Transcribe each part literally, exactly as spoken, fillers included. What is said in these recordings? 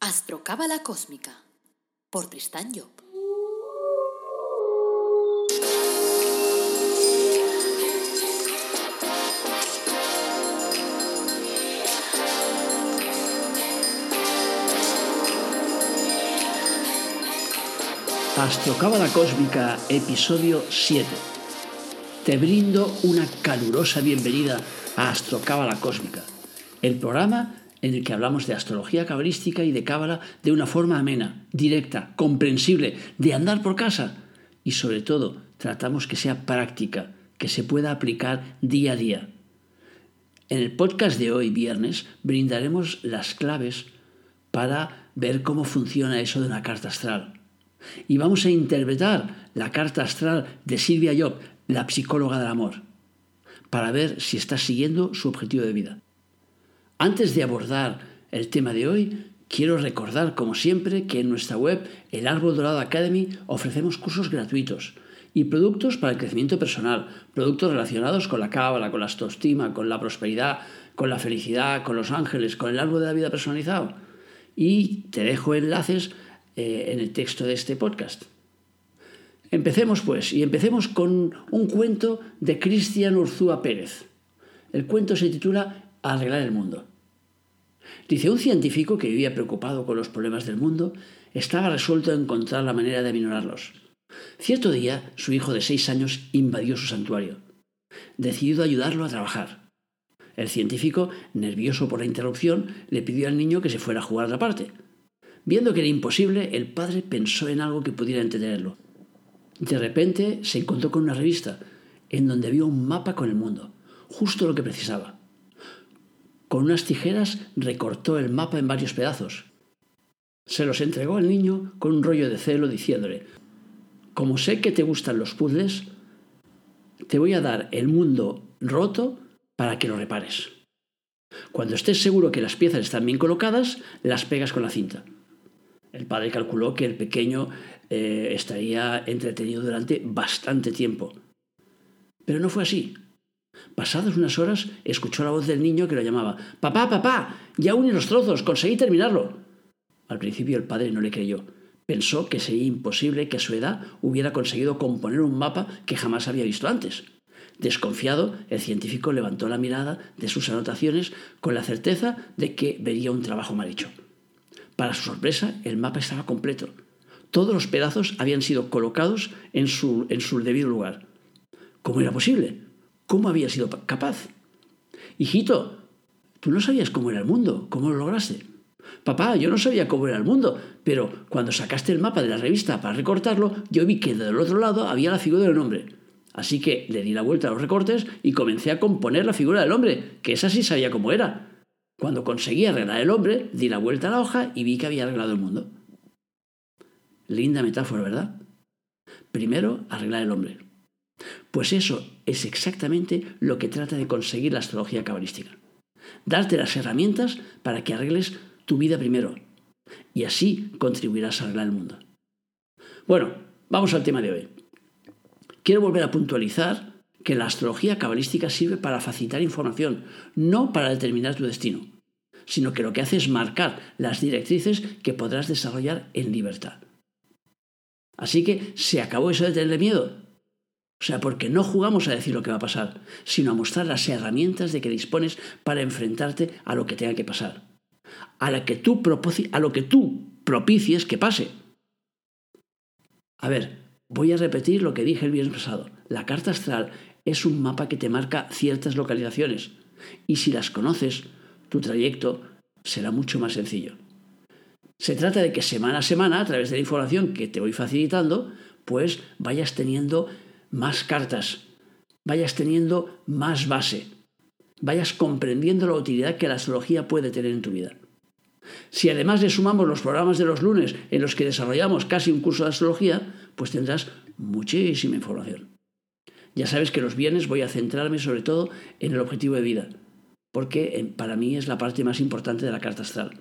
Astrocábala Cósmica por Tristan Job. Astrocábala Cósmica, episodio siete. Te brindo una calurosa bienvenida a Astrocábala Cósmica, el programa en el que hablamos de astrología cabalística y de cábala de una forma amena, directa, comprensible, de andar por casa. Y sobre todo, tratamos que sea práctica, que se pueda aplicar día a día. En el podcast de hoy, viernes, brindaremos las claves para ver cómo funciona eso de una carta astral. Y vamos a interpretar la carta astral de Silvia Job, la psicóloga del amor, para ver si está siguiendo su objetivo de vida. Antes de abordar el tema de hoy, quiero recordar, como siempre, que en nuestra web, el Árbol Dorado Academy, ofrecemos cursos gratuitos y productos para el crecimiento personal, productos relacionados con la cábala, con la autoestima, con la prosperidad, con la felicidad, con los ángeles, con el árbol de la vida personalizado. Y te dejo enlaces eh, en el texto de este podcast. Empecemos, pues, y empecemos con un cuento de Cristian Urzúa Pérez. El cuento se titula Arreglar el mundo. Dice: un científico que vivía preocupado con los problemas del mundo estaba resuelto a encontrar la manera de aminorarlos. Cierto día, su hijo de seis años invadió su santuario, decidido a ayudarlo a trabajar. El científico, nervioso por la interrupción, le pidió al niño que se fuera a jugar a otra parte. Viendo que era imposible, el padre pensó en algo que pudiera entretenerlo. De repente se encontró con una revista en donde vio un mapa con el mundo, justo lo que precisaba. Con unas tijeras recortó el mapa en varios pedazos. Se los entregó al niño con un rollo de celo, diciéndole: como sé que te gustan los puzzles, te voy a dar el mundo roto para que lo repares. Cuando estés seguro que las piezas están bien colocadas, las pegas con la cinta. El padre calculó que el pequeño eh, estaría entretenido durante bastante tiempo. Pero no fue así. Pasadas unas horas, escuchó la voz del niño que lo llamaba: «Papá, papá, ya uní los trozos, conseguí terminarlo». Al principio el padre no le creyó. Pensó que sería imposible que a su edad hubiera conseguido componer un mapa que jamás había visto antes. Desconfiado, el científico levantó la mirada de sus anotaciones con la certeza de que vería un trabajo mal hecho. Para su sorpresa, el mapa estaba completo. Todos los pedazos habían sido colocados en su, en su debido lugar. ¿Cómo era posible? ¿Cómo había sido capaz? Hijito, tú no sabías cómo era el mundo, ¿cómo lo lograste? Papá, yo no sabía cómo era el mundo, pero cuando sacaste el mapa de la revista para recortarlo, yo vi que del otro lado había la figura del hombre. Así que le di la vuelta a los recortes y comencé a componer la figura del hombre, que esa sí sabía cómo era. Cuando conseguí arreglar el hombre, di la vuelta a la hoja y vi que había arreglado el mundo. Linda metáfora, ¿verdad? Primero, arreglar el hombre. Pues eso es exactamente lo que trata de conseguir la astrología cabalística. Darte las herramientas para que arregles tu vida primero. Y así contribuirás a arreglar el mundo. Bueno, vamos al tema de hoy. Quiero volver a puntualizar que la astrología cabalística sirve para facilitar información, no para determinar tu destino, sino que lo que hace es marcar las directrices que podrás desarrollar en libertad. Así que se acabó eso de tenerle miedo. O sea, porque no jugamos a decir lo que va a pasar, sino a mostrar las herramientas de que dispones para enfrentarte a lo que tenga que pasar, a lo que tú, propoci- a lo que tú propicies que pase. A ver, voy a repetir lo que dije el viernes pasado. La carta astral es un mapa que te marca ciertas localizaciones, y si las conoces, tu trayecto será mucho más sencillo. Se trata de que semana a semana, a través de la información que te voy facilitando, pues vayas teniendo más cartas, vayas teniendo más base, vayas comprendiendo la utilidad que la astrología puede tener en tu vida. Si además le sumamos los programas de los lunes en los que desarrollamos casi un curso de astrología, pues tendrás muchísima información. Ya sabes que los viernes voy a centrarme sobre todo en el objetivo de vida, porque para mí es la parte más importante de la carta astral.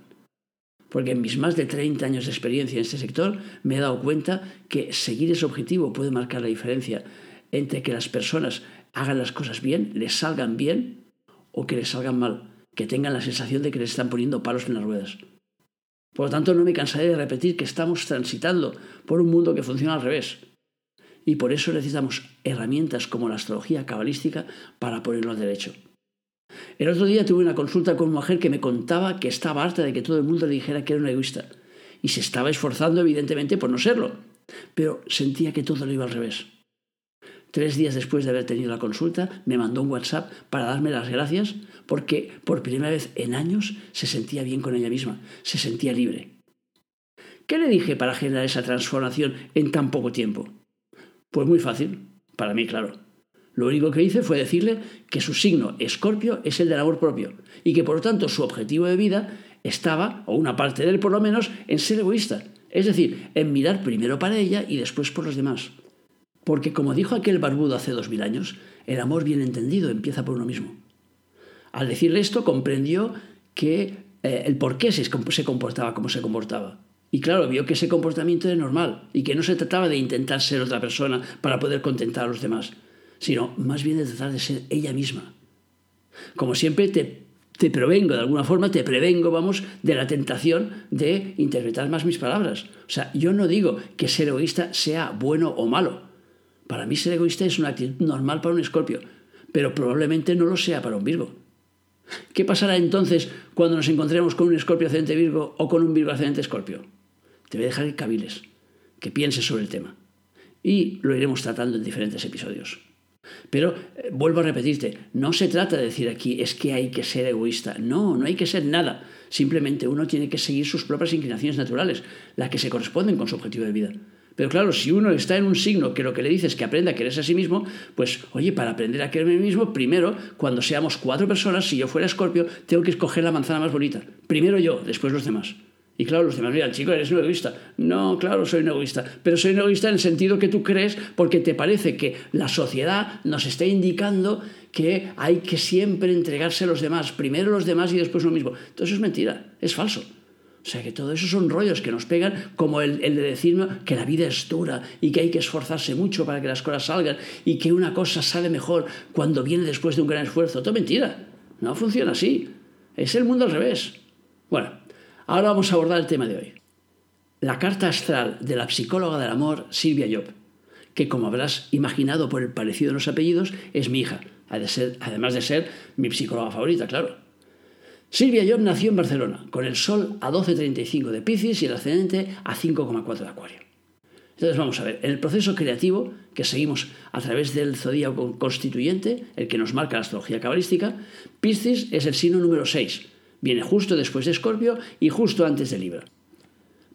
Porque en mis más de treinta años de experiencia en este sector me he dado cuenta que seguir ese objetivo puede marcar la diferencia entre que las personas hagan las cosas bien, les salgan bien o que les salgan mal, que tengan la sensación de que les están poniendo palos en las ruedas. Por lo tanto, no me cansaré de repetir que estamos transitando por un mundo que funciona al revés. Y por eso necesitamos herramientas como la astrología cabalística para ponerlo al derecho. El otro día tuve una consulta con una mujer que me contaba que estaba harta de que todo el mundo le dijera que era una egoísta. Y se estaba esforzando, evidentemente, por no serlo. Pero sentía que todo lo iba al revés. Tres días después de haber tenido la consulta, me mandó un WhatsApp para darme las gracias porque por primera vez en años se sentía bien con ella misma, se sentía libre. ¿Qué le dije para generar esa transformación en tan poco tiempo? Pues muy fácil, para mí, claro. Lo único que hice fue decirle que su signo Escorpio es el del amor propio y que por lo tanto su objetivo de vida estaba, o una parte de él por lo menos, en ser egoísta. Es decir, en mirar primero para ella y después por los demás. Porque, como dijo aquel barbudo hace dos mil años, el amor bien entendido empieza por uno mismo. Al decirle esto, comprendió que eh, el por qué se, se comportaba como se comportaba. Y claro, vio que ese comportamiento era normal y que no se trataba de intentar ser otra persona para poder contentar a los demás, sino más bien de tratar de ser ella misma. Como siempre, te, te prevengo, de alguna forma, te prevengo, vamos, de la tentación de interpretar más mis palabras. O sea, yo no digo que ser egoísta sea bueno o malo. Para mí ser egoísta es una actitud normal para un Escorpio, pero probablemente no lo sea para un Virgo. ¿Qué pasará entonces cuando nos encontremos con un Escorpio ascendente Virgo o con un Virgo ascendente Escorpio? Te voy a dejar que caviles, que pienses sobre el tema. Y lo iremos tratando en diferentes episodios. Pero eh, vuelvo a repetirte, no se trata de decir aquí es que hay que ser egoísta. No, no hay que ser nada. Simplemente uno tiene que seguir sus propias inclinaciones naturales, las que se corresponden con su objetivo de vida. Pero claro, si uno está en un signo que lo que le dice es que aprenda a quererse a sí mismo, pues oye, para aprender a quererme a mí mismo, primero, cuando seamos cuatro personas, si yo fuera Escorpio, tengo que escoger la manzana más bonita. Primero yo, después los demás. Y claro, los demás dirán, chico, eres un egoísta. No, claro, soy un egoísta. Pero soy un egoísta en el sentido que tú crees porque te parece que la sociedad nos está indicando que hay que siempre entregarse a los demás. Primero los demás y después uno mismo. Todo eso es mentira, es falso. O sea, que todo eso son rollos que nos pegan, como el, el de decirnos que la vida es dura y que hay que esforzarse mucho para que las cosas salgan y que una cosa sale mejor cuando viene después de un gran esfuerzo. Todo mentira. No funciona así. Es el mundo al revés. Bueno, ahora vamos a abordar el tema de hoy. La carta astral de la psicóloga del amor, Silvia Job, que como habrás imaginado por el parecido de los apellidos, es mi hija, además de ser mi psicóloga favorita, claro. Silvia Job nació en Barcelona, con el sol a doce treinta y cinco de Piscis y el ascendente a cinco coma cuatro de Acuario. Entonces vamos a ver, en el proceso creativo que seguimos a través del zodíaco constituyente, el que nos marca la astrología cabalística, Piscis es el signo número seis, viene justo después de Escorpio y justo antes de Libra.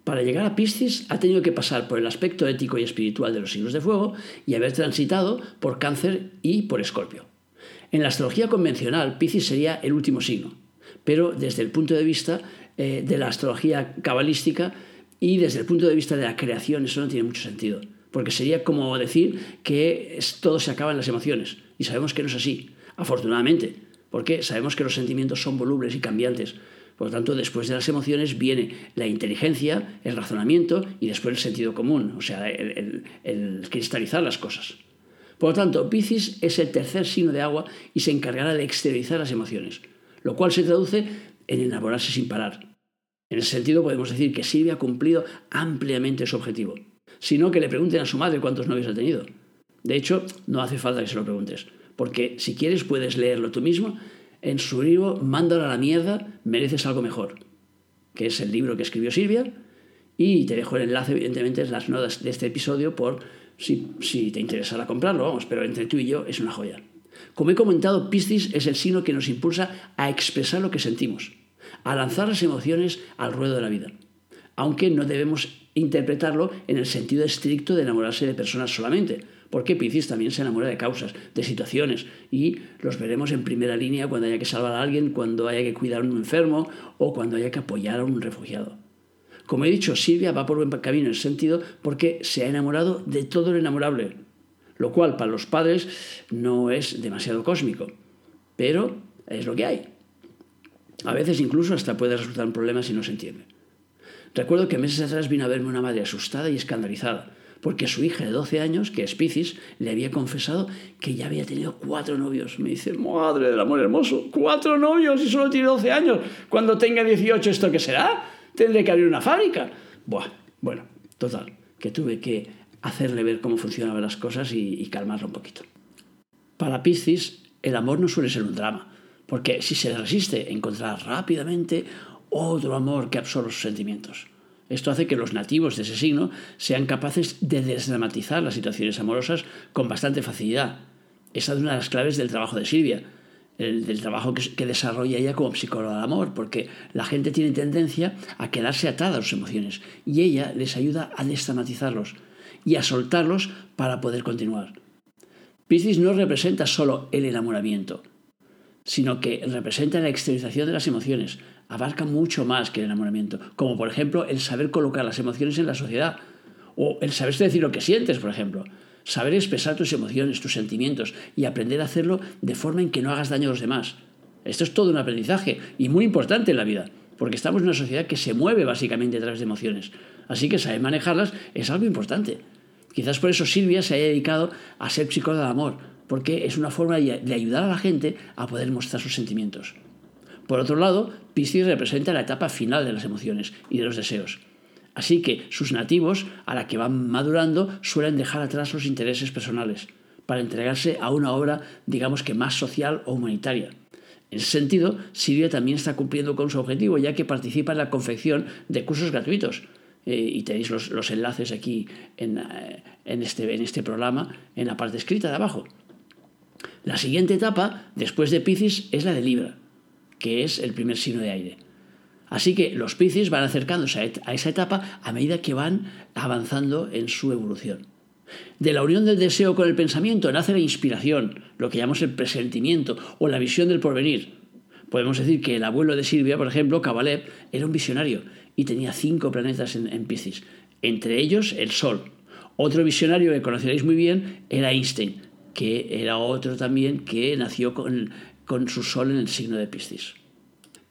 Para llegar a Piscis ha tenido que pasar por el aspecto ético y espiritual de los signos de fuego y haber transitado por Cáncer y por Escorpio. En la astrología convencional, Piscis sería el último signo, pero desde el punto de vista eh, de la astrología cabalística y desde el punto de vista de la creación eso no tiene mucho sentido, porque sería como decir que es, todo se acaba en las emociones, y sabemos que no es así, afortunadamente, porque sabemos que los sentimientos son volubles y cambiantes. Por lo tanto, después de las emociones viene la inteligencia, el razonamiento y después el sentido común, o sea, el, el, el cristalizar las cosas. Por lo tanto, Piscis es el tercer signo de agua y se encargará de exteriorizar las emociones, lo cual se traduce en enamorarse sin parar. En ese sentido podemos decir que Silvia ha cumplido ampliamente su objetivo, sino que le pregunten a su madre cuántos novios ha tenido. De hecho, no hace falta que se lo preguntes, porque si quieres puedes leerlo tú mismo en su libro Mándalo a la Mierda, Mereces Algo Mejor, que es el libro que escribió Silvia, y te dejo el enlace, evidentemente, en las notas de este episodio por si, si te interesará comprarlo, vamos, pero entre tú y yo es una joya. Como he comentado, Piscis es el signo que nos impulsa a expresar lo que sentimos, a lanzar las emociones al ruedo de la vida, aunque no debemos interpretarlo en el sentido estricto de enamorarse de personas solamente, porque Piscis también se enamora de causas, de situaciones, y los veremos en primera línea cuando haya que salvar a alguien, cuando haya que cuidar a un enfermo o cuando haya que apoyar a un refugiado. Como he dicho, Silvia va por buen camino en ese sentido porque se ha enamorado de todo lo enamorable, lo cual para los padres no es demasiado cósmico, pero es lo que hay. A veces incluso hasta puede resultar un problema si no se entiende. Recuerdo que meses atrás vino a verme una madre asustada y escandalizada, porque su hija de doce años, que es Piscis, le había confesado que ya había tenido cuatro novios. Me dice, madre del amor hermoso, cuatro novios y solo tiene doce años. Cuando tenga dieciocho, ¿esto qué será? tendré que abrir una fábrica. Buah, bueno, total, que tuve que hacerle ver cómo funcionaban las cosas y, y calmarlo un poquito. Para Piscis, el amor no suele ser un drama, porque si se resiste, encontrará rápidamente otro amor que absorba sus sentimientos. Esto hace que los nativos de ese signo sean capaces de desdramatizar las situaciones amorosas con bastante facilidad. Esa es una de las claves del trabajo de Silvia, el, del trabajo que, que desarrolla ella como psicóloga del amor, porque la gente tiene tendencia a quedarse atada a sus emociones y ella les ayuda a desdramatizarlos y a soltarlos para poder continuar. Piscis no representa solo el enamoramiento, sino que representa la exteriorización de las emociones. Abarca mucho más que el enamoramiento, como por ejemplo el saber colocar las emociones en la sociedad o el saber decir lo que sientes, por ejemplo. Saber expresar tus emociones, tus sentimientos y aprender a hacerlo de forma en que no hagas daño a los demás. Esto es todo un aprendizaje y muy importante en la vida, porque estamos en una sociedad que se mueve básicamente a través de emociones. Así que saber manejarlas es algo importante. Quizás por eso Silvia se haya dedicado a ser psicóloga de amor, porque es una forma de ayudar a la gente a poder mostrar sus sentimientos. Por otro lado, Piscis representa la etapa final de las emociones y de los deseos. Así que sus nativos, a la que van madurando, suelen dejar atrás los intereses personales para entregarse a una obra, digamos que más social o humanitaria. En ese sentido, Silvia también está cumpliendo con su objetivo, ya que participa en la confección de cursos gratuitos. Eh, y tenéis los, los enlaces aquí en, eh, en, este, en este programa, en la parte escrita de abajo. La siguiente etapa, después de Piscis, es la de Libra, que es el primer signo de aire. Así que los Piscis van acercándose a esa etapa a medida que van avanzando en su evolución. De la unión del deseo con el pensamiento nace la inspiración, lo que llamamos el presentimiento o la visión del porvenir. Podemos decir que el abuelo de Silvia, por ejemplo, Cavalep, era un visionario y tenía cinco planetas en, en Piscis, entre ellos el Sol. Otro visionario que conoceréis muy bien era Einstein, que era otro también que nació con, con su Sol en el signo de Piscis.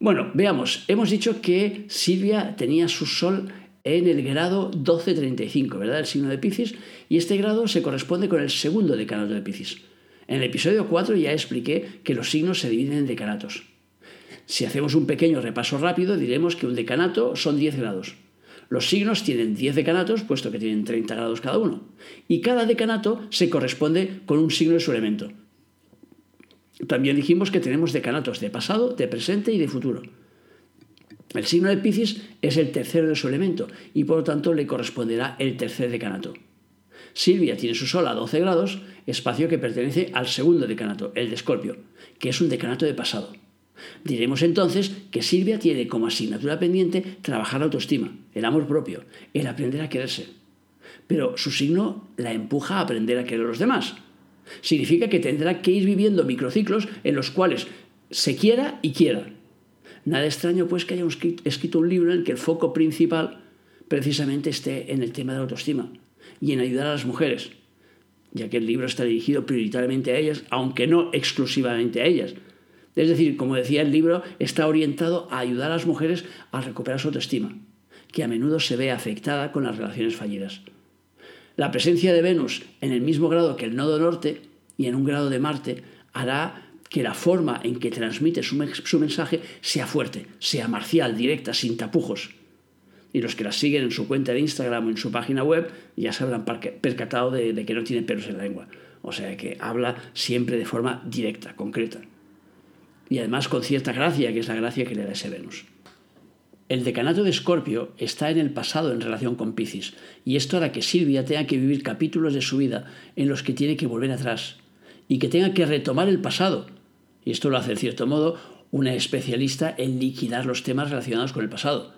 Bueno, veamos, hemos dicho que Silvia tenía su Sol en el grado doce treinta y cinco, ¿verdad? El signo de Piscis, y este grado se corresponde con el segundo decanato de Piscis. En el episodio cuatro ya expliqué que los signos se dividen en decanatos. Si hacemos un pequeño repaso rápido, diremos que un decanato son diez grados. Los signos tienen diez decanatos, puesto que tienen treinta grados cada uno, y cada decanato se corresponde con un signo de su elemento. También dijimos que tenemos decanatos de pasado, de presente y de futuro. El signo de Piscis es el tercero de su elemento y por lo tanto le corresponderá el tercer decanato. Silvia tiene su Sol a doce grados, espacio que pertenece al segundo decanato, el de Escorpio, que es un decanato de pasado. Diremos entonces que Silvia tiene como asignatura pendiente trabajar la autoestima, el amor propio, el aprender a quererse. Pero su signo la empuja a aprender a querer a los demás. Significa que tendrá que ir viviendo microciclos en los cuales se quiera y quiera. Nada extraño pues que haya un, escrito un libro en el que el foco principal precisamente esté en el tema de la autoestima y en ayudar a las mujeres, ya que el libro está dirigido prioritariamente a ellas, aunque no exclusivamente a ellas. Es decir, como decía, el libro está orientado a ayudar a las mujeres a recuperar su autoestima, que a menudo se ve afectada con las relaciones fallidas. La presencia de Venus en el mismo grado que el nodo norte y en un grado de Marte hará que la forma en que transmite su, su mensaje sea fuerte, sea marcial, directa, sin tapujos. Y los que la siguen en su cuenta de Instagram o en su página web ya se habrán percatado de, de que no tiene pelos en la lengua. O sea, que habla siempre de forma directa, concreta. Y además con cierta gracia, que es la gracia que le da ese Venus. El decanato de Escorpio está en el pasado en relación con Piscis, y esto hará que Silvia tenga que vivir capítulos de su vida en los que tiene que volver atrás y que tenga que retomar el pasado. Y esto lo hace, en cierto modo, una especialista en liquidar los temas relacionados con el pasado,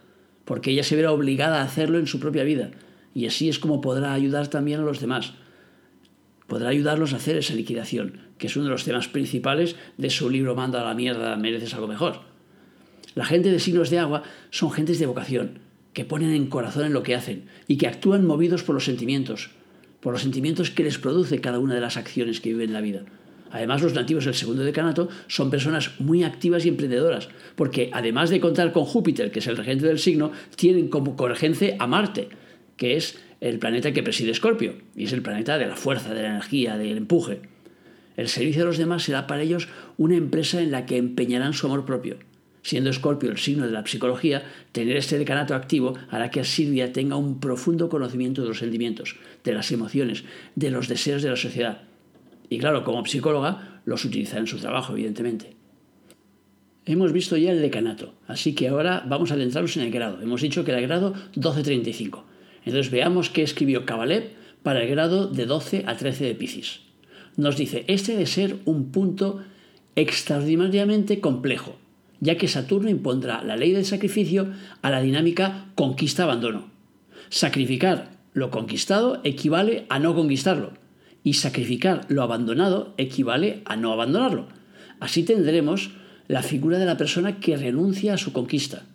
porque ella se verá obligada a hacerlo en su propia vida, y así es como podrá ayudar también a los demás. Podrá ayudarlos a hacer esa liquidación, que es uno de los temas principales de su libro Mándalo a la Mierda, Mereces Algo Mejor. La gente de signos de agua son gentes de vocación, que ponen en corazón en lo que hacen y que actúan movidos por los sentimientos, por los sentimientos que les produce cada una de las acciones que viven en la vida. Además, los nativos del segundo decanato son personas muy activas y emprendedoras, porque además de contar con Júpiter, que es el regente del signo, tienen como corregente a Marte, que es el planeta que preside Escorpio, y es el planeta de la fuerza, de la energía, del empuje. El servicio de los demás será para ellos una empresa en la que empeñarán su amor propio. Siendo Escorpio el signo de la psicología, tener este decanato activo hará que Silvia tenga un profundo conocimiento de los sentimientos, de las emociones, de los deseos de la sociedad. Y claro, como psicóloga, los utiliza en su trabajo, evidentemente. Hemos visto ya el decanato, así que ahora vamos a adentrarnos en el grado. Hemos dicho que era el grado doce treinta y cinco. Entonces veamos qué escribió Cavalep para el grado de doce a trece de Piscis. Nos dice, este debe ser un punto extraordinariamente complejo, ya que Saturno impondrá la ley del sacrificio a la dinámica conquista-abandono. Sacrificar lo conquistado equivale a no conquistarlo, y sacrificar lo abandonado equivale a no abandonarlo. Así tendremos la figura de la persona que renuncia a su conquista,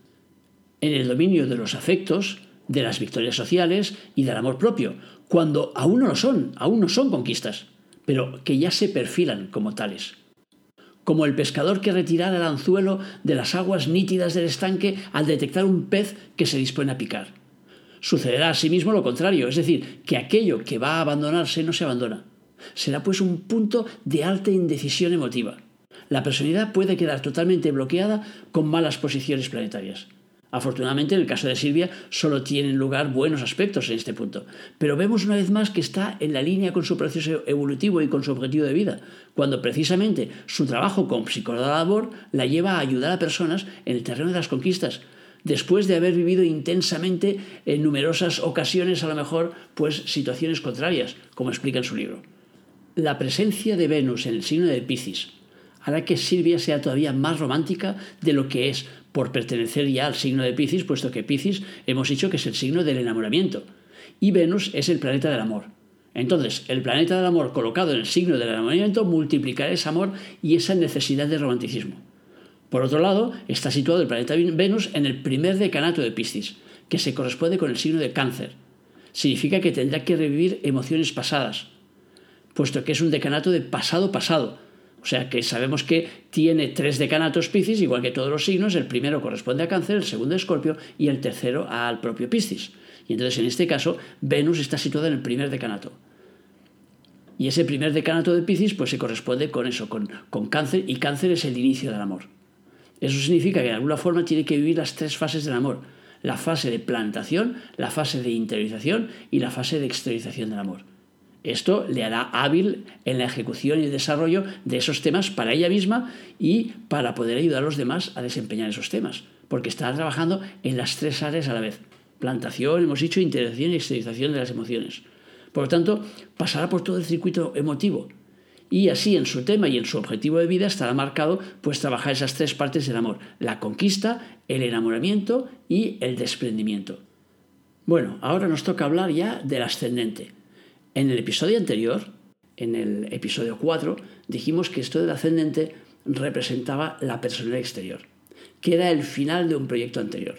en el dominio de los afectos, de las victorias sociales y del amor propio, cuando aún no lo son, aún no son conquistas, pero que ya se perfilan como tales. Como el pescador que retirara el anzuelo de las aguas nítidas del estanque al detectar un pez que se dispone a picar. Sucederá asimismo lo contrario, es decir, que aquello que va a abandonarse no se abandona. Será pues un punto de alta indecisión emotiva. La personalidad puede quedar totalmente bloqueada con malas posiciones planetarias. Afortunadamente, en el caso de Silvia, solo tienen lugar buenos aspectos en este punto. Pero vemos una vez más que está en la línea con su proceso evolutivo y con su objetivo de vida, cuando precisamente su trabajo como psicóloga de labor la lleva a ayudar a personas en el terreno de las conquistas, después de haber vivido intensamente en numerosas ocasiones, a lo mejor, pues situaciones contrarias, como explica en su libro. La presencia de Venus en el signo de Piscis hará que Silvia sea todavía más romántica de lo que es, por pertenecer ya al signo de Piscis, puesto que Piscis hemos dicho que es el signo del enamoramiento, y Venus es el planeta del amor. Entonces, el planeta del amor colocado en el signo del enamoramiento multiplicará ese amor y esa necesidad de romanticismo. Por otro lado, está situado el planeta Venus en el primer decanato de Piscis, que se corresponde con el signo de Cáncer. Significa que tendrá que revivir emociones pasadas, puesto que es un decanato de pasado-pasado. O sea que sabemos que tiene tres decanatos Piscis, igual que todos los signos. El primero corresponde a Cáncer, el segundo a Escorpio y el tercero al propio Piscis. Y entonces en este caso Venus está situada en el primer decanato. Y ese primer decanato de Piscis pues se corresponde con eso, con, con Cáncer, y Cáncer es el inicio del amor. Eso significa que de alguna forma tiene que vivir las tres fases del amor: la fase de plantación, la fase de interiorización y la fase de exteriorización del amor. Esto le hará hábil en la ejecución y el desarrollo de esos temas para ella misma y para poder ayudar a los demás a desempeñar esos temas, porque estará trabajando en las tres áreas a la vez: plantación, hemos dicho, integración y exteriorización de las emociones. Por lo tanto, pasará por todo el circuito emotivo y así en su tema y en su objetivo de vida estará marcado pues trabajar esas tres partes del amor: la conquista, el enamoramiento y el desprendimiento. Bueno, ahora nos toca hablar ya del ascendente. En el episodio anterior, en el episodio cuatro, dijimos que esto del ascendente representaba la personalidad exterior, que era el final de un proyecto anterior.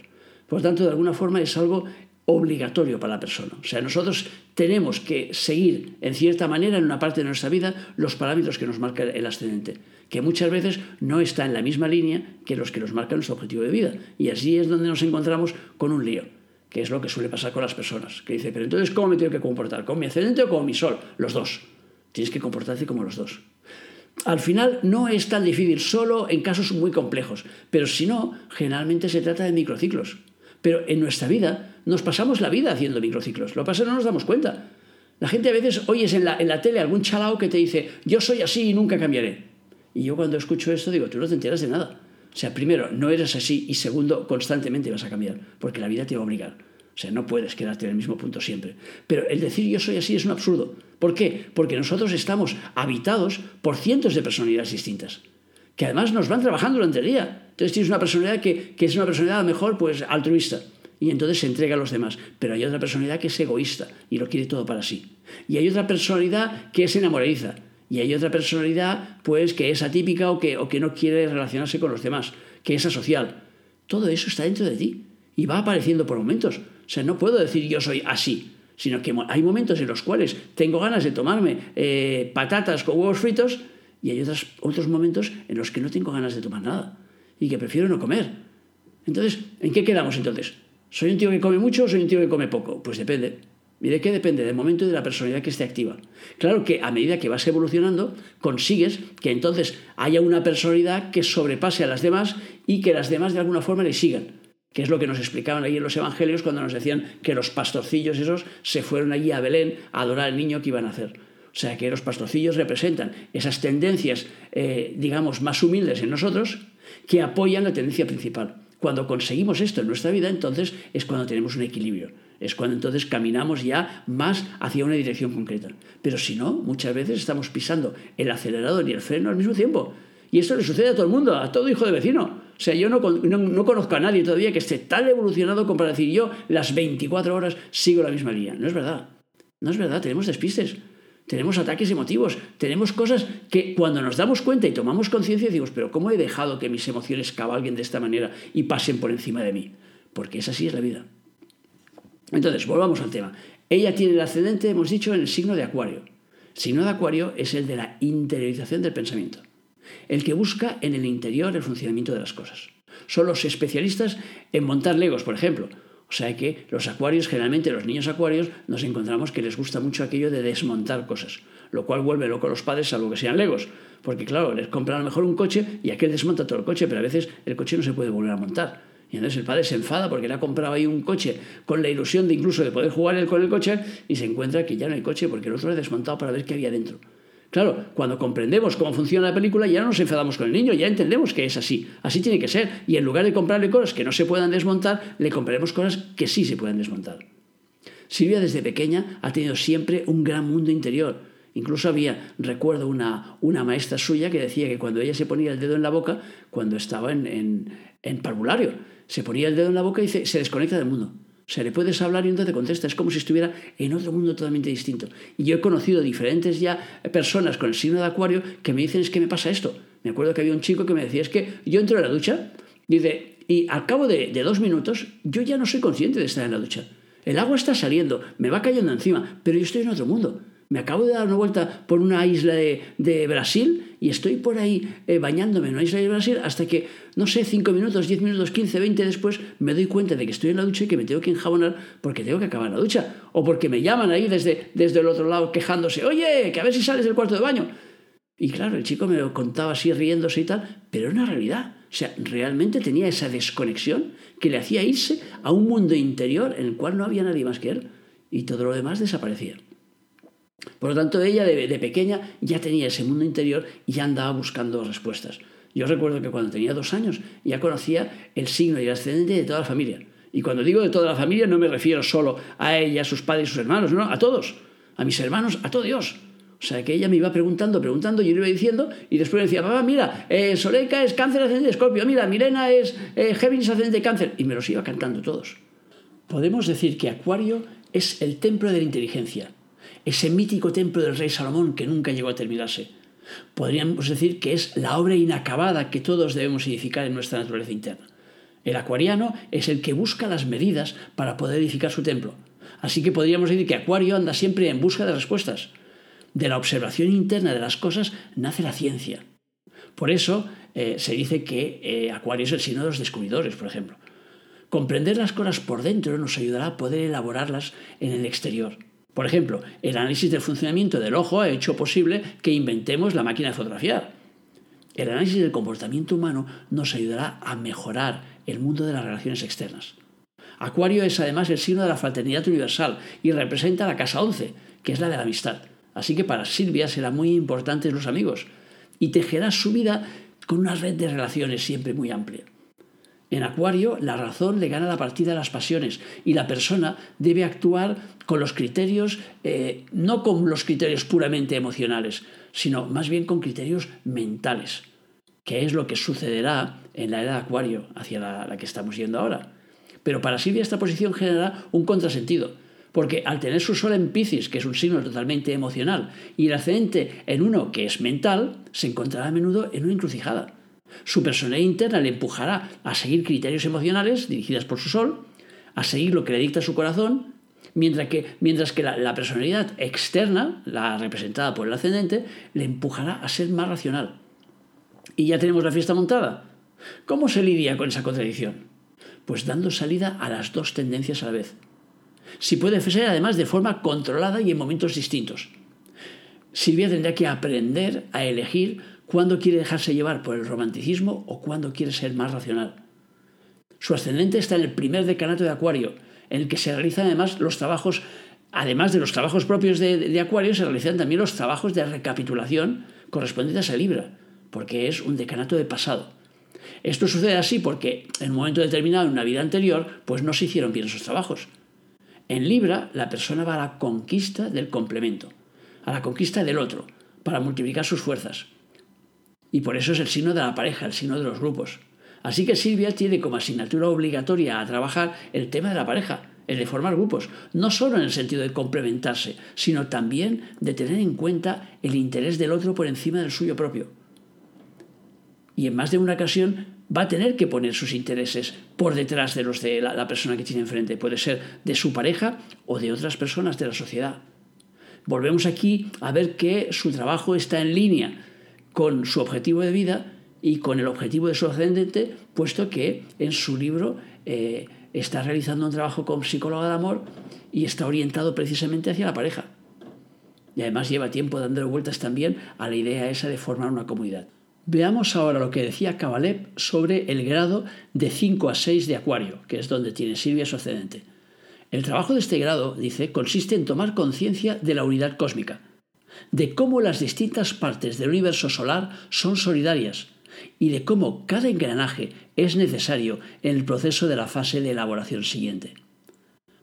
Por lo tanto, de alguna forma es algo obligatorio para la persona. O sea, nosotros tenemos que seguir, en cierta manera, en una parte de nuestra vida, los parámetros que nos marca el ascendente, que muchas veces no está en la misma línea que los que nos marca nuestro objetivo de vida. Y así es donde nos encontramos con un lío, que es lo que suele pasar con las personas, que dice, pero entonces, ¿cómo me tengo que comportar? ¿Con mi ascendente o con mi sol? Los dos. Tienes que comportarte como los dos. Al final no es tan difícil, solo en casos muy complejos, pero si no, generalmente se trata de microciclos. Pero en nuestra vida nos pasamos la vida haciendo microciclos. Lo que pasa es que no nos damos cuenta. La gente a veces oyes en la, en la tele algún chalao que te dice, yo soy así y nunca cambiaré. Y yo cuando escucho esto digo, tú no te enteras de nada. O sea, primero, no eres así, y segundo, constantemente vas a cambiar, porque la vida te va a obligar. O sea, no puedes quedarte en el mismo punto siempre. Pero el decir yo soy así es un absurdo. ¿Por qué? Porque nosotros estamos habitados por cientos de personalidades distintas, que además nos van trabajando durante el día. Entonces tienes una personalidad que, que es una personalidad a lo mejor pues, altruista, y entonces se entrega a los demás. Pero hay otra personalidad que es egoísta y lo quiere todo para sí. Y hay otra personalidad que es enamoradiza. Y hay otra personalidad pues, que es atípica o que, o que no quiere relacionarse con los demás, que es asocial. Todo eso está dentro de ti y va apareciendo por momentos. O sea, no puedo decir yo soy así, sino que hay momentos en los cuales tengo ganas de tomarme eh, patatas con huevos fritos y hay otros, otros momentos en los que no tengo ganas de tomar nada y que prefiero no comer. Entonces, ¿en qué quedamos entonces? ¿Soy un tío que come mucho o soy un tío que come poco? Pues depende. Mire que depende del momento y de la personalidad que esté activa. Claro que a medida que vas evolucionando, consigues que entonces haya una personalidad que sobrepase a las demás y que las demás de alguna forma le sigan. Que es lo que nos explicaban ahí en los evangelios cuando nos decían que los pastorcillos esos se fueron allí a Belén a adorar al niño que iban a hacer. O sea, que los pastorcillos representan esas tendencias, eh, digamos, más humildes en nosotros, que apoyan la tendencia principal. Cuando conseguimos esto en nuestra vida, entonces es cuando tenemos un equilibrio. Es cuando entonces caminamos ya más hacia una dirección concreta. Pero si no, muchas veces estamos pisando el acelerador y el freno al mismo tiempo. Y esto le sucede a todo el mundo, a todo hijo de vecino. O sea, yo no, no, no conozco a nadie todavía que esté tan evolucionado como para decir yo las veinticuatro horas sigo la misma línea. No es verdad. No es verdad. Tenemos despistes. Tenemos ataques emotivos. Tenemos cosas que cuando nos damos cuenta y tomamos conciencia decimos, pero ¿cómo he dejado que mis emociones cabalguen de esta manera y pasen por encima de mí? Porque esa sí es la vida. Entonces, volvamos al tema. Ella tiene el ascendente, hemos dicho, en el signo de Acuario. El signo de Acuario es el de la interiorización del pensamiento. El que busca en el interior el funcionamiento de las cosas. Son los especialistas en montar legos, por ejemplo. O sea que los acuarios, generalmente los niños acuarios, nos encontramos que les gusta mucho aquello de desmontar cosas, lo cual vuelve loco a los padres, salvo que sean legos. Porque claro, les compran a lo mejor un coche y aquel desmonta todo el coche, pero a veces el coche no se puede volver a montar. Y entonces el padre se enfada porque le ha comprado ahí un coche con la ilusión de incluso de poder jugar él con el coche y se encuentra que ya no hay coche porque el otro lo ha desmontado para ver qué había dentro. Claro, cuando comprendemos cómo funciona la película ya no nos enfadamos con el niño, ya entendemos que es así, así tiene que ser, y en lugar de comprarle cosas que no se puedan desmontar, le compraremos cosas que sí se pueden desmontar. Silvia desde pequeña ha tenido siempre un gran mundo interior. Incluso había, recuerdo una, una maestra suya que decía que cuando ella se ponía el dedo en la boca, cuando estaba en, en, en parvulario, se ponía el dedo en la boca y se, se desconecta del mundo. O sea, le puedes hablar y entonces te contesta. Es como si estuviera en otro mundo totalmente distinto. Y yo he conocido diferentes ya personas con el signo de Acuario que me dicen, es que me pasa esto. Me acuerdo que había un chico que me decía, es que yo entro en la ducha dice, y al cabo de, de dos minutos yo ya no soy consciente de estar en la ducha. El agua está saliendo, me va cayendo encima, pero yo estoy en otro mundo. Me acabo de dar una vuelta por una isla de, de Brasil y estoy por ahí eh, bañándome en una isla de Brasil hasta que, no sé, cinco minutos, diez minutos, quince, veinte después me doy cuenta de que estoy en la ducha y que me tengo que enjabonar porque tengo que acabar la ducha. O porque me llaman ahí desde, desde el otro lado quejándose, oye, que a ver si sales del cuarto de baño. Y claro, el chico me lo contaba así riéndose y tal, pero era una realidad. O sea, realmente tenía esa desconexión que le hacía irse a un mundo interior en el cual no había nadie más que él y todo lo demás desaparecía. Por lo tanto, ella de, de pequeña ya tenía ese mundo interior y ya andaba buscando respuestas. Yo recuerdo que cuando tenía dos años ya conocía el signo y el ascendente de toda la familia. Y cuando digo de toda la familia no me refiero solo a ella, a sus padres y sus hermanos, no, a todos, a mis hermanos, a todo Dios. O sea, que ella me iba preguntando, preguntando, yo le iba diciendo y después me decía, papá, mira, eh, Soleika es cáncer ascendente Escorpio, mira, Milena es eh, Géminis ascendente cáncer. Y me los iba cantando todos. Podemos decir que Acuario es el templo de la inteligencia. Ese mítico templo del rey Salomón que nunca llegó a terminarse. Podríamos decir que es la obra inacabada que todos debemos edificar en nuestra naturaleza interna. El acuariano es el que busca las medidas para poder edificar su templo. Así que podríamos decir que Acuario anda siempre en busca de respuestas. De la observación interna de las cosas nace la ciencia. Por eso eh, se dice que eh, Acuario es el signo de los descubridores, por ejemplo. Comprender las cosas por dentro nos ayudará a poder elaborarlas en el exterior. Por ejemplo, el análisis del funcionamiento del ojo ha hecho posible que inventemos la máquina de fotografiar. El análisis del comportamiento humano nos ayudará a mejorar el mundo de las relaciones externas. Acuario es además el signo de la fraternidad universal y representa la casa once, que es la de la amistad. Así que para Silvia serán muy importantes los amigos y tejerá su vida con una red de relaciones siempre muy amplia. En Acuario, la razón le gana la partida a las pasiones y la persona debe actuar con los criterios, eh, no con los criterios puramente emocionales, sino más bien con criterios mentales, que es lo que sucederá en la edad de Acuario, hacia la, la que estamos yendo ahora. Pero para Silvia esta posición generará un contrasentido, porque al tener su sol en Piscis, que es un signo totalmente emocional, y el ascendente en uno que es mental, se encontrará a menudo en una encrucijada. Su personalidad interna le empujará a seguir criterios emocionales dirigidas por su sol, a seguir lo que le dicta su corazón, mientras que, mientras que la, la personalidad externa, la representada por el ascendente, le empujará a ser más racional. Y ya tenemos la fiesta montada. ¿Cómo se lidia con esa contradicción? Pues dando salida a las dos tendencias a la vez. Si puede ser además de forma controlada y en momentos distintos. Silvia tendrá que aprender a elegir cuándo quiere dejarse llevar por el romanticismo o cuándo quiere ser más racional. Su ascendente está en el primer decanato de Acuario, en el que se realizan además los trabajos, además de los trabajos propios de, de Acuario, se realizan también los trabajos de recapitulación correspondientes a Libra, porque es un decanato de pasado. Esto sucede así porque en un momento determinado en una vida anterior, pues no se hicieron bien esos trabajos. En Libra, la persona va a la conquista del complemento, a la conquista del otro, para multiplicar sus fuerzas. Y por eso es el signo de la pareja, el signo de los grupos. Así que Silvia tiene como asignatura obligatoria a trabajar el tema de la pareja, el de formar grupos, no solo en el sentido de complementarse, sino también de tener en cuenta el interés del otro por encima del suyo propio. Y en más de una ocasión va a tener que poner sus intereses por detrás de los de la, la persona que tiene enfrente. Puede ser de su pareja o de otras personas de la sociedad. Volvemos aquí a ver que su trabajo está en línea con su objetivo de vida y con el objetivo de su ascendente, puesto que en su libro eh, está realizando un trabajo como psicóloga de amor y está orientado precisamente hacia la pareja. Y además lleva tiempo dándole vueltas también a la idea esa de formar una comunidad. Veamos ahora lo que decía Cavalep sobre el grado de cinco a seis de Acuario, que es donde tiene Silvia su ascendente. El trabajo de este grado, dice, consiste en tomar conciencia de la unidad cósmica, de cómo las distintas partes del universo solar son solidarias, y de cómo cada engranaje es necesario en el proceso de la fase de elaboración siguiente.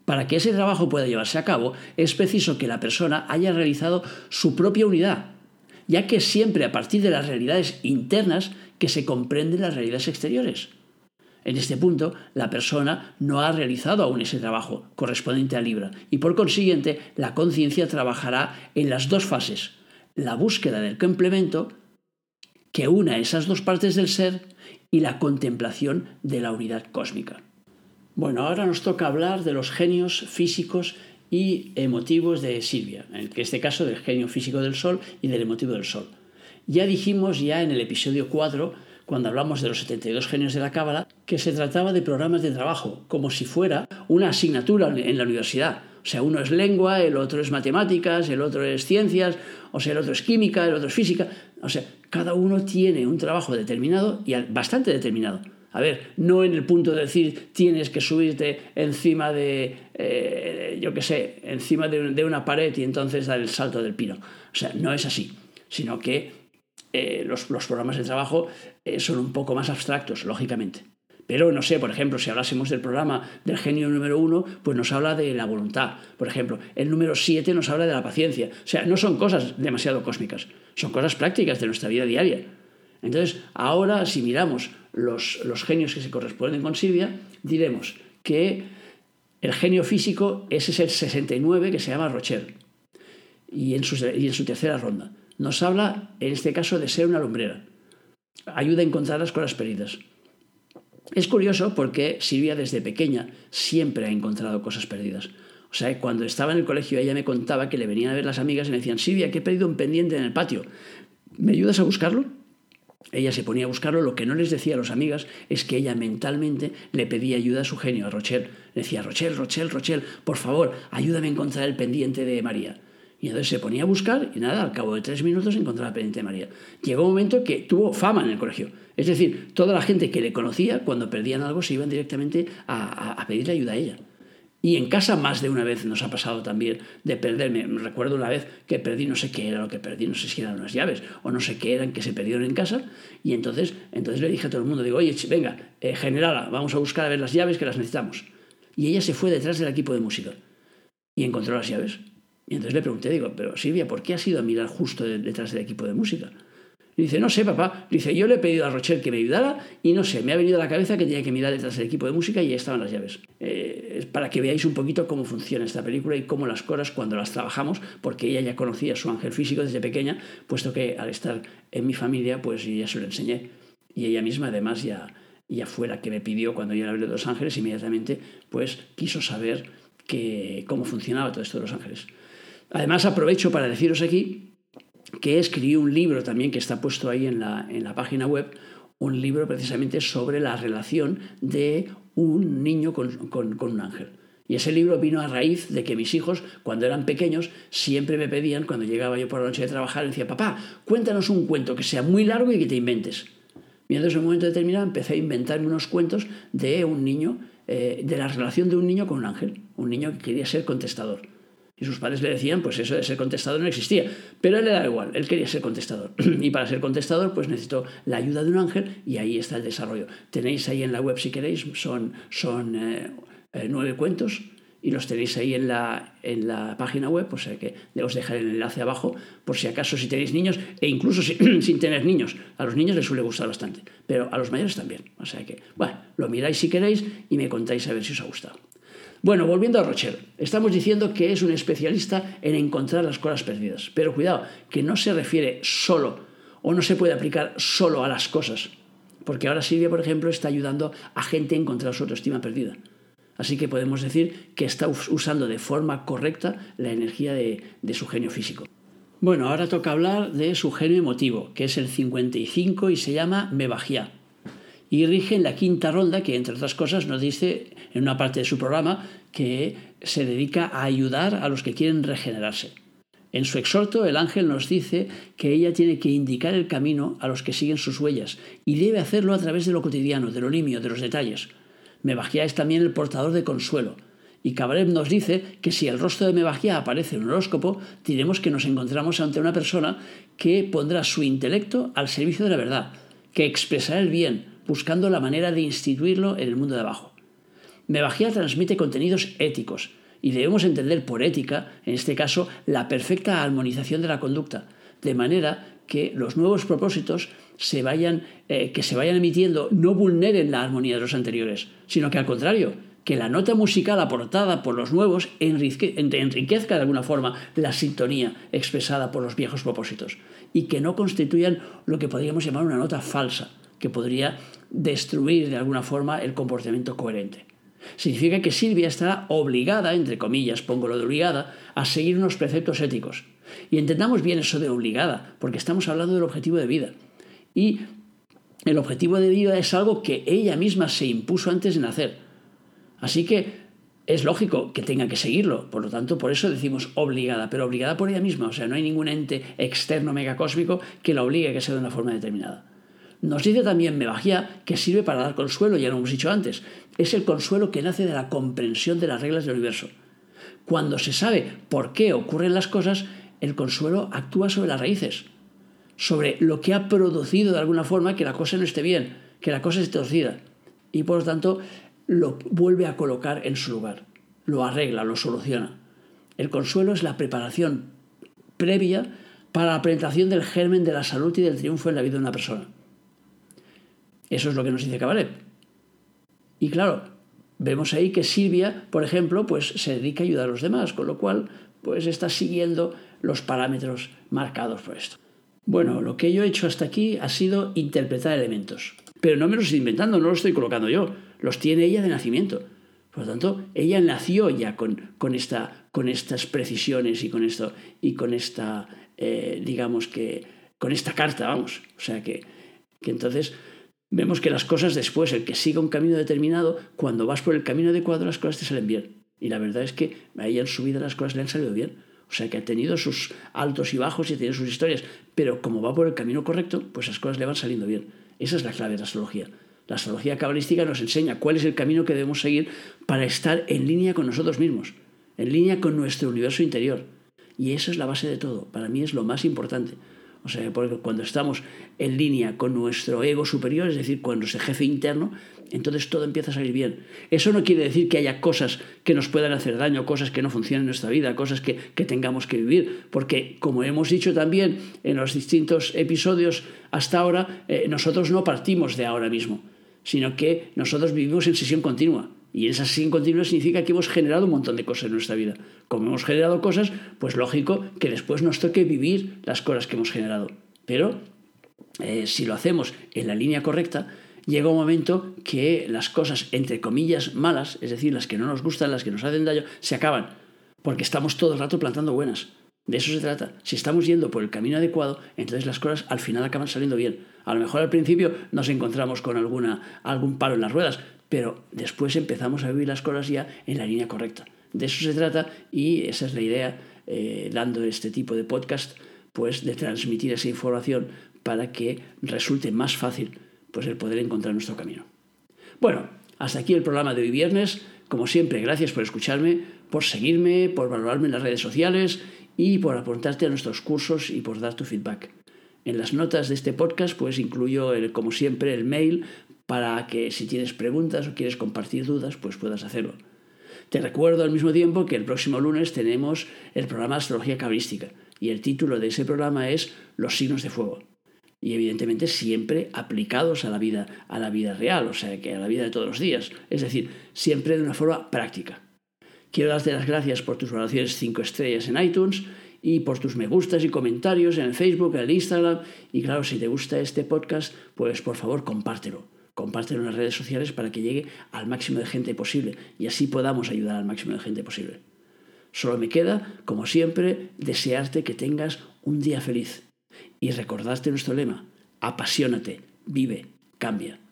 Para que ese trabajo pueda llevarse a cabo, es preciso que la persona haya realizado su propia unidad, ya que siempre a partir de las realidades internas que se comprenden las realidades exteriores. En este punto, la persona no ha realizado aún ese trabajo correspondiente a Libra, y por consiguiente, la conciencia trabajará en las dos fases, la búsqueda del complemento que una esas dos partes del ser y la contemplación de la unidad cósmica. Bueno, ahora nos toca hablar de los genios físicos y emotivos de Silvia, en este caso del genio físico del Sol y del emotivo del Sol. Ya dijimos ya en el episodio cuatro, cuando hablamos de los setenta y dos genios de la Cábala, que se trataba de programas de trabajo, como si fuera una asignatura en la universidad. O sea, uno es lengua, el otro es matemáticas, el otro es ciencias, o sea, el otro es química, el otro es física. O sea, cada uno tiene un trabajo determinado y bastante determinado. A ver, no en el punto de decir tienes que subirte encima de, eh, yo qué sé, encima de, de una pared y entonces dar el salto del pino. O sea, no es así, sino que eh, los, los programas de trabajo eh, son un poco más abstractos, lógicamente. Pero, no sé, por ejemplo, si hablásemos del programa del genio número uno, pues nos habla de la voluntad. Por ejemplo, el número siete nos habla de la paciencia. O sea, no son cosas demasiado cósmicas, son cosas prácticas de nuestra vida diaria. Entonces, ahora, si miramos los, los genios que se corresponden con Silvia, diremos que el genio físico, ese es el sesenta y nueve, que se llama Rocher, y en su, y en su tercera ronda. Nos habla, en este caso, de ser una lumbrera. Ayuda a encontrar las cosas perdidas. Es curioso porque Silvia desde pequeña siempre ha encontrado cosas perdidas. O sea, cuando estaba en el colegio ella me contaba que le venían a ver las amigas y me decían: Silvia, que he perdido un pendiente en el patio, ¿me ayudas a buscarlo? Ella se ponía a buscarlo. Lo que no les decía a las amigas es que ella mentalmente le pedía ayuda a su genio, a Rocher. Le decía: Rocher, Rocher, Rocher, por favor, ayúdame a encontrar el pendiente de María. Y entonces se ponía a buscar y nada, al cabo de tres minutos encontraba el pendiente de María. Llegó un momento que tuvo fama en el colegio. Es decir, toda la gente que le conocía, cuando perdían algo, se iban directamente a, a, a pedirle ayuda a ella. Y en casa más de una vez nos ha pasado también de perderme. Recuerdo una vez que perdí, no sé qué era lo que perdí, no sé si eran unas llaves o no sé qué eran que se perdieron en casa. Y entonces, entonces le dije a todo el mundo, digo: oye, venga, eh, generala, vamos a buscar a ver las llaves que las necesitamos. Y ella se fue detrás del equipo de música y encontró las llaves. Y entonces le pregunté, digo: pero Silvia, ¿por qué has ido a mirar justo detrás del equipo de música? Y dice: no sé, papá. Dice: yo le he pedido a Rocher que me ayudara y no sé, me ha venido a la cabeza que tenía que mirar detrás del equipo de música y ahí estaban las llaves. Eh, para que veáis un poquito cómo funciona esta película y cómo las cosas cuando las trabajamos, porque ella ya conocía a su ángel físico desde pequeña, puesto que al estar en mi familia, pues ya se lo enseñé. Y ella misma, además, ya, ya fue la que me pidió cuando yo le hablé de los ángeles, inmediatamente pues quiso saber que, cómo funcionaba todo esto de los ángeles. Además, aprovecho para deciros aquí que escribí un libro también que está puesto ahí en la, en la página web, un libro precisamente sobre la relación de un niño con, con, con un ángel. Y ese libro vino a raíz de que mis hijos, cuando eran pequeños, siempre me pedían, cuando llegaba yo por la noche de trabajar, decía, papá, cuéntanos un cuento que sea muy largo y que te inventes. Y entonces, en un momento determinado, empecé a inventarme unos cuentos de un niño, eh, de la relación de un niño con un ángel, un niño que quería ser contestador. Y sus padres le decían, pues eso de ser contestador no existía. Pero a él le da igual, él quería ser contestador. Y para ser contestador, pues necesitó la ayuda de un ángel, y ahí está el desarrollo. Tenéis ahí en la web, si queréis, son, son eh, eh, nueve cuentos, y los tenéis ahí en la, en la página web, o sea que os dejaré el enlace abajo, por si acaso, si tenéis niños, e incluso si, sin tener niños. A los niños les suele gustar bastante, pero a los mayores también. O sea que, bueno, lo miráis si queréis y me contáis a ver si os ha gustado. Bueno, volviendo a Rocher, estamos diciendo que es un especialista en encontrar las cosas perdidas. Pero cuidado, que no se refiere solo, o no se puede aplicar solo a las cosas. Porque ahora Silvia, por ejemplo, está ayudando a gente a encontrar su autoestima perdida. Así que podemos decir que está usando de forma correcta la energía de, de su genio físico. Bueno, ahora toca hablar de su genio emotivo, que es el cincuenta y cinco y se llama Mebahía. Y rige en la quinta ronda, que entre otras cosas nos dice en una parte de su programa que se dedica a ayudar a los que quieren regenerarse. En su exhorto, el ángel nos dice que ella tiene que indicar el camino a los que siguen sus huellas y debe hacerlo a través de lo cotidiano, de lo nimio, de los detalles. Mebahía es también el portador de consuelo. Y Cavalep nos dice que si el rostro de Mebahía aparece en un horóscopo, diremos que nos encontramos ante una persona que pondrá su intelecto al servicio de la verdad, que expresará el bien, buscando la manera de instituirlo en el mundo de abajo. Mebahía transmite contenidos éticos, y debemos entender por ética, en este caso, la perfecta armonización de la conducta, de manera que los nuevos propósitos se vayan, eh, que se vayan emitiendo no vulneren la armonía de los anteriores, sino que al contrario, que la nota musical aportada por los nuevos enriquezca de alguna forma la sintonía expresada por los viejos propósitos, y que no constituyan lo que podríamos llamar una nota falsa, que podría destruir de alguna forma el comportamiento coherente. Significa que Silvia estará obligada, entre comillas, pongo lo de obligada, a seguir unos preceptos éticos. Y entendamos bien eso de obligada, porque estamos hablando del objetivo de vida. Y el objetivo de vida es algo que ella misma se impuso antes de nacer. Así que es lógico que tenga que seguirlo. Por lo tanto, por eso decimos obligada, pero obligada por ella misma. O sea, no hay ningún ente externo megacósmico que la obligue a que sea de una forma determinada. Nos dice también Mebahía que sirve para dar consuelo, ya lo hemos dicho antes. Es el consuelo que nace de la comprensión de las reglas del universo. Cuando se sabe por qué ocurren las cosas, el consuelo actúa sobre las raíces, sobre lo que ha producido de alguna forma que la cosa no esté bien, que la cosa esté torcida. Y por lo tanto, lo vuelve a colocar en su lugar, lo arregla, lo soluciona. El consuelo es la preparación previa para la presentación del germen de la salud y del triunfo en la vida de una persona. Eso es lo que nos dice Cavalep. Y claro, vemos ahí que Silvia, por ejemplo, pues se dedica a ayudar a los demás, con lo cual pues está siguiendo los parámetros marcados por esto. Bueno, lo que yo he hecho hasta aquí ha sido interpretar elementos. Pero no me los estoy inventando, no los estoy colocando yo. Los tiene ella de nacimiento. Por lo tanto, ella nació ya con, con, esta, con estas precisiones y con esto, y con esta, eh, digamos que, con esta carta, vamos. O sea que, que entonces... Vemos que las cosas después, el que siga un camino determinado, cuando vas por el camino adecuado, las cosas te salen bien. Y la verdad es que a ella en su vida las cosas le han salido bien. O sea que ha tenido sus altos y bajos y ha tenido sus historias. Pero como va por el camino correcto, pues las cosas le van saliendo bien. Esa es la clave de la astrología. La astrología cabalística nos enseña cuál es el camino que debemos seguir para estar en línea con nosotros mismos, en línea con nuestro universo interior. Y eso es la base de todo. Para mí es lo más importante. O sea, porque cuando estamos en línea con nuestro ego superior, es decir, con nuestro jefe interno, entonces todo empieza a salir bien. Eso no quiere decir que haya cosas que nos puedan hacer daño, cosas que no funcionen en nuestra vida, cosas que, que tengamos que vivir, porque como hemos dicho también en los distintos episodios hasta ahora, eh, nosotros no partimos de ahora mismo, sino que nosotros vivimos en sesión continua. Y esa sesión continua significa que hemos generado un montón de cosas en nuestra vida. Como hemos generado cosas, pues lógico que después nos toque vivir las cosas que hemos generado. Pero eh, si lo hacemos en la línea correcta, llega un momento que las cosas, entre comillas, malas, es decir, las que no nos gustan, las que nos hacen daño, se acaban. Porque estamos todo el rato plantando buenas. De eso se trata. Si estamos yendo por el camino adecuado, entonces las cosas al final acaban saliendo bien. A lo mejor al principio nos encontramos con alguna, algún palo en las ruedas, pero después empezamos a vivir las cosas ya en la línea correcta. De eso se trata, y esa es la idea, eh, dando este tipo de podcast, pues de transmitir esa información para que resulte más fácil pues, el poder encontrar nuestro camino. Bueno, hasta aquí el programa de hoy viernes. Como siempre, gracias por escucharme, por seguirme, por valorarme en las redes sociales y por apuntarte a nuestros cursos y por dar tu feedback. En las notas de este podcast pues incluyo, el, como siempre, el mail para que si tienes preguntas o quieres compartir dudas, pues puedas hacerlo. Te recuerdo al mismo tiempo que el próximo lunes tenemos el programa Astrología Cabalística y el título de ese programa es Los signos de fuego. Y evidentemente siempre aplicados a la vida, a la vida real, o sea, que a la vida de todos los días. Es decir, siempre de una forma práctica. Quiero darte las gracias por tus valoraciones cinco estrellas en iTunes y por tus me gustas y comentarios en el Facebook, en el Instagram. Y claro, si te gusta este podcast, pues por favor compártelo. Compártelo en las redes sociales para que llegue al máximo de gente posible y así podamos ayudar al máximo de gente posible. Solo me queda, como siempre, desearte que tengas un día feliz. Y recordarte nuestro lema, apasionate, vive, cambia.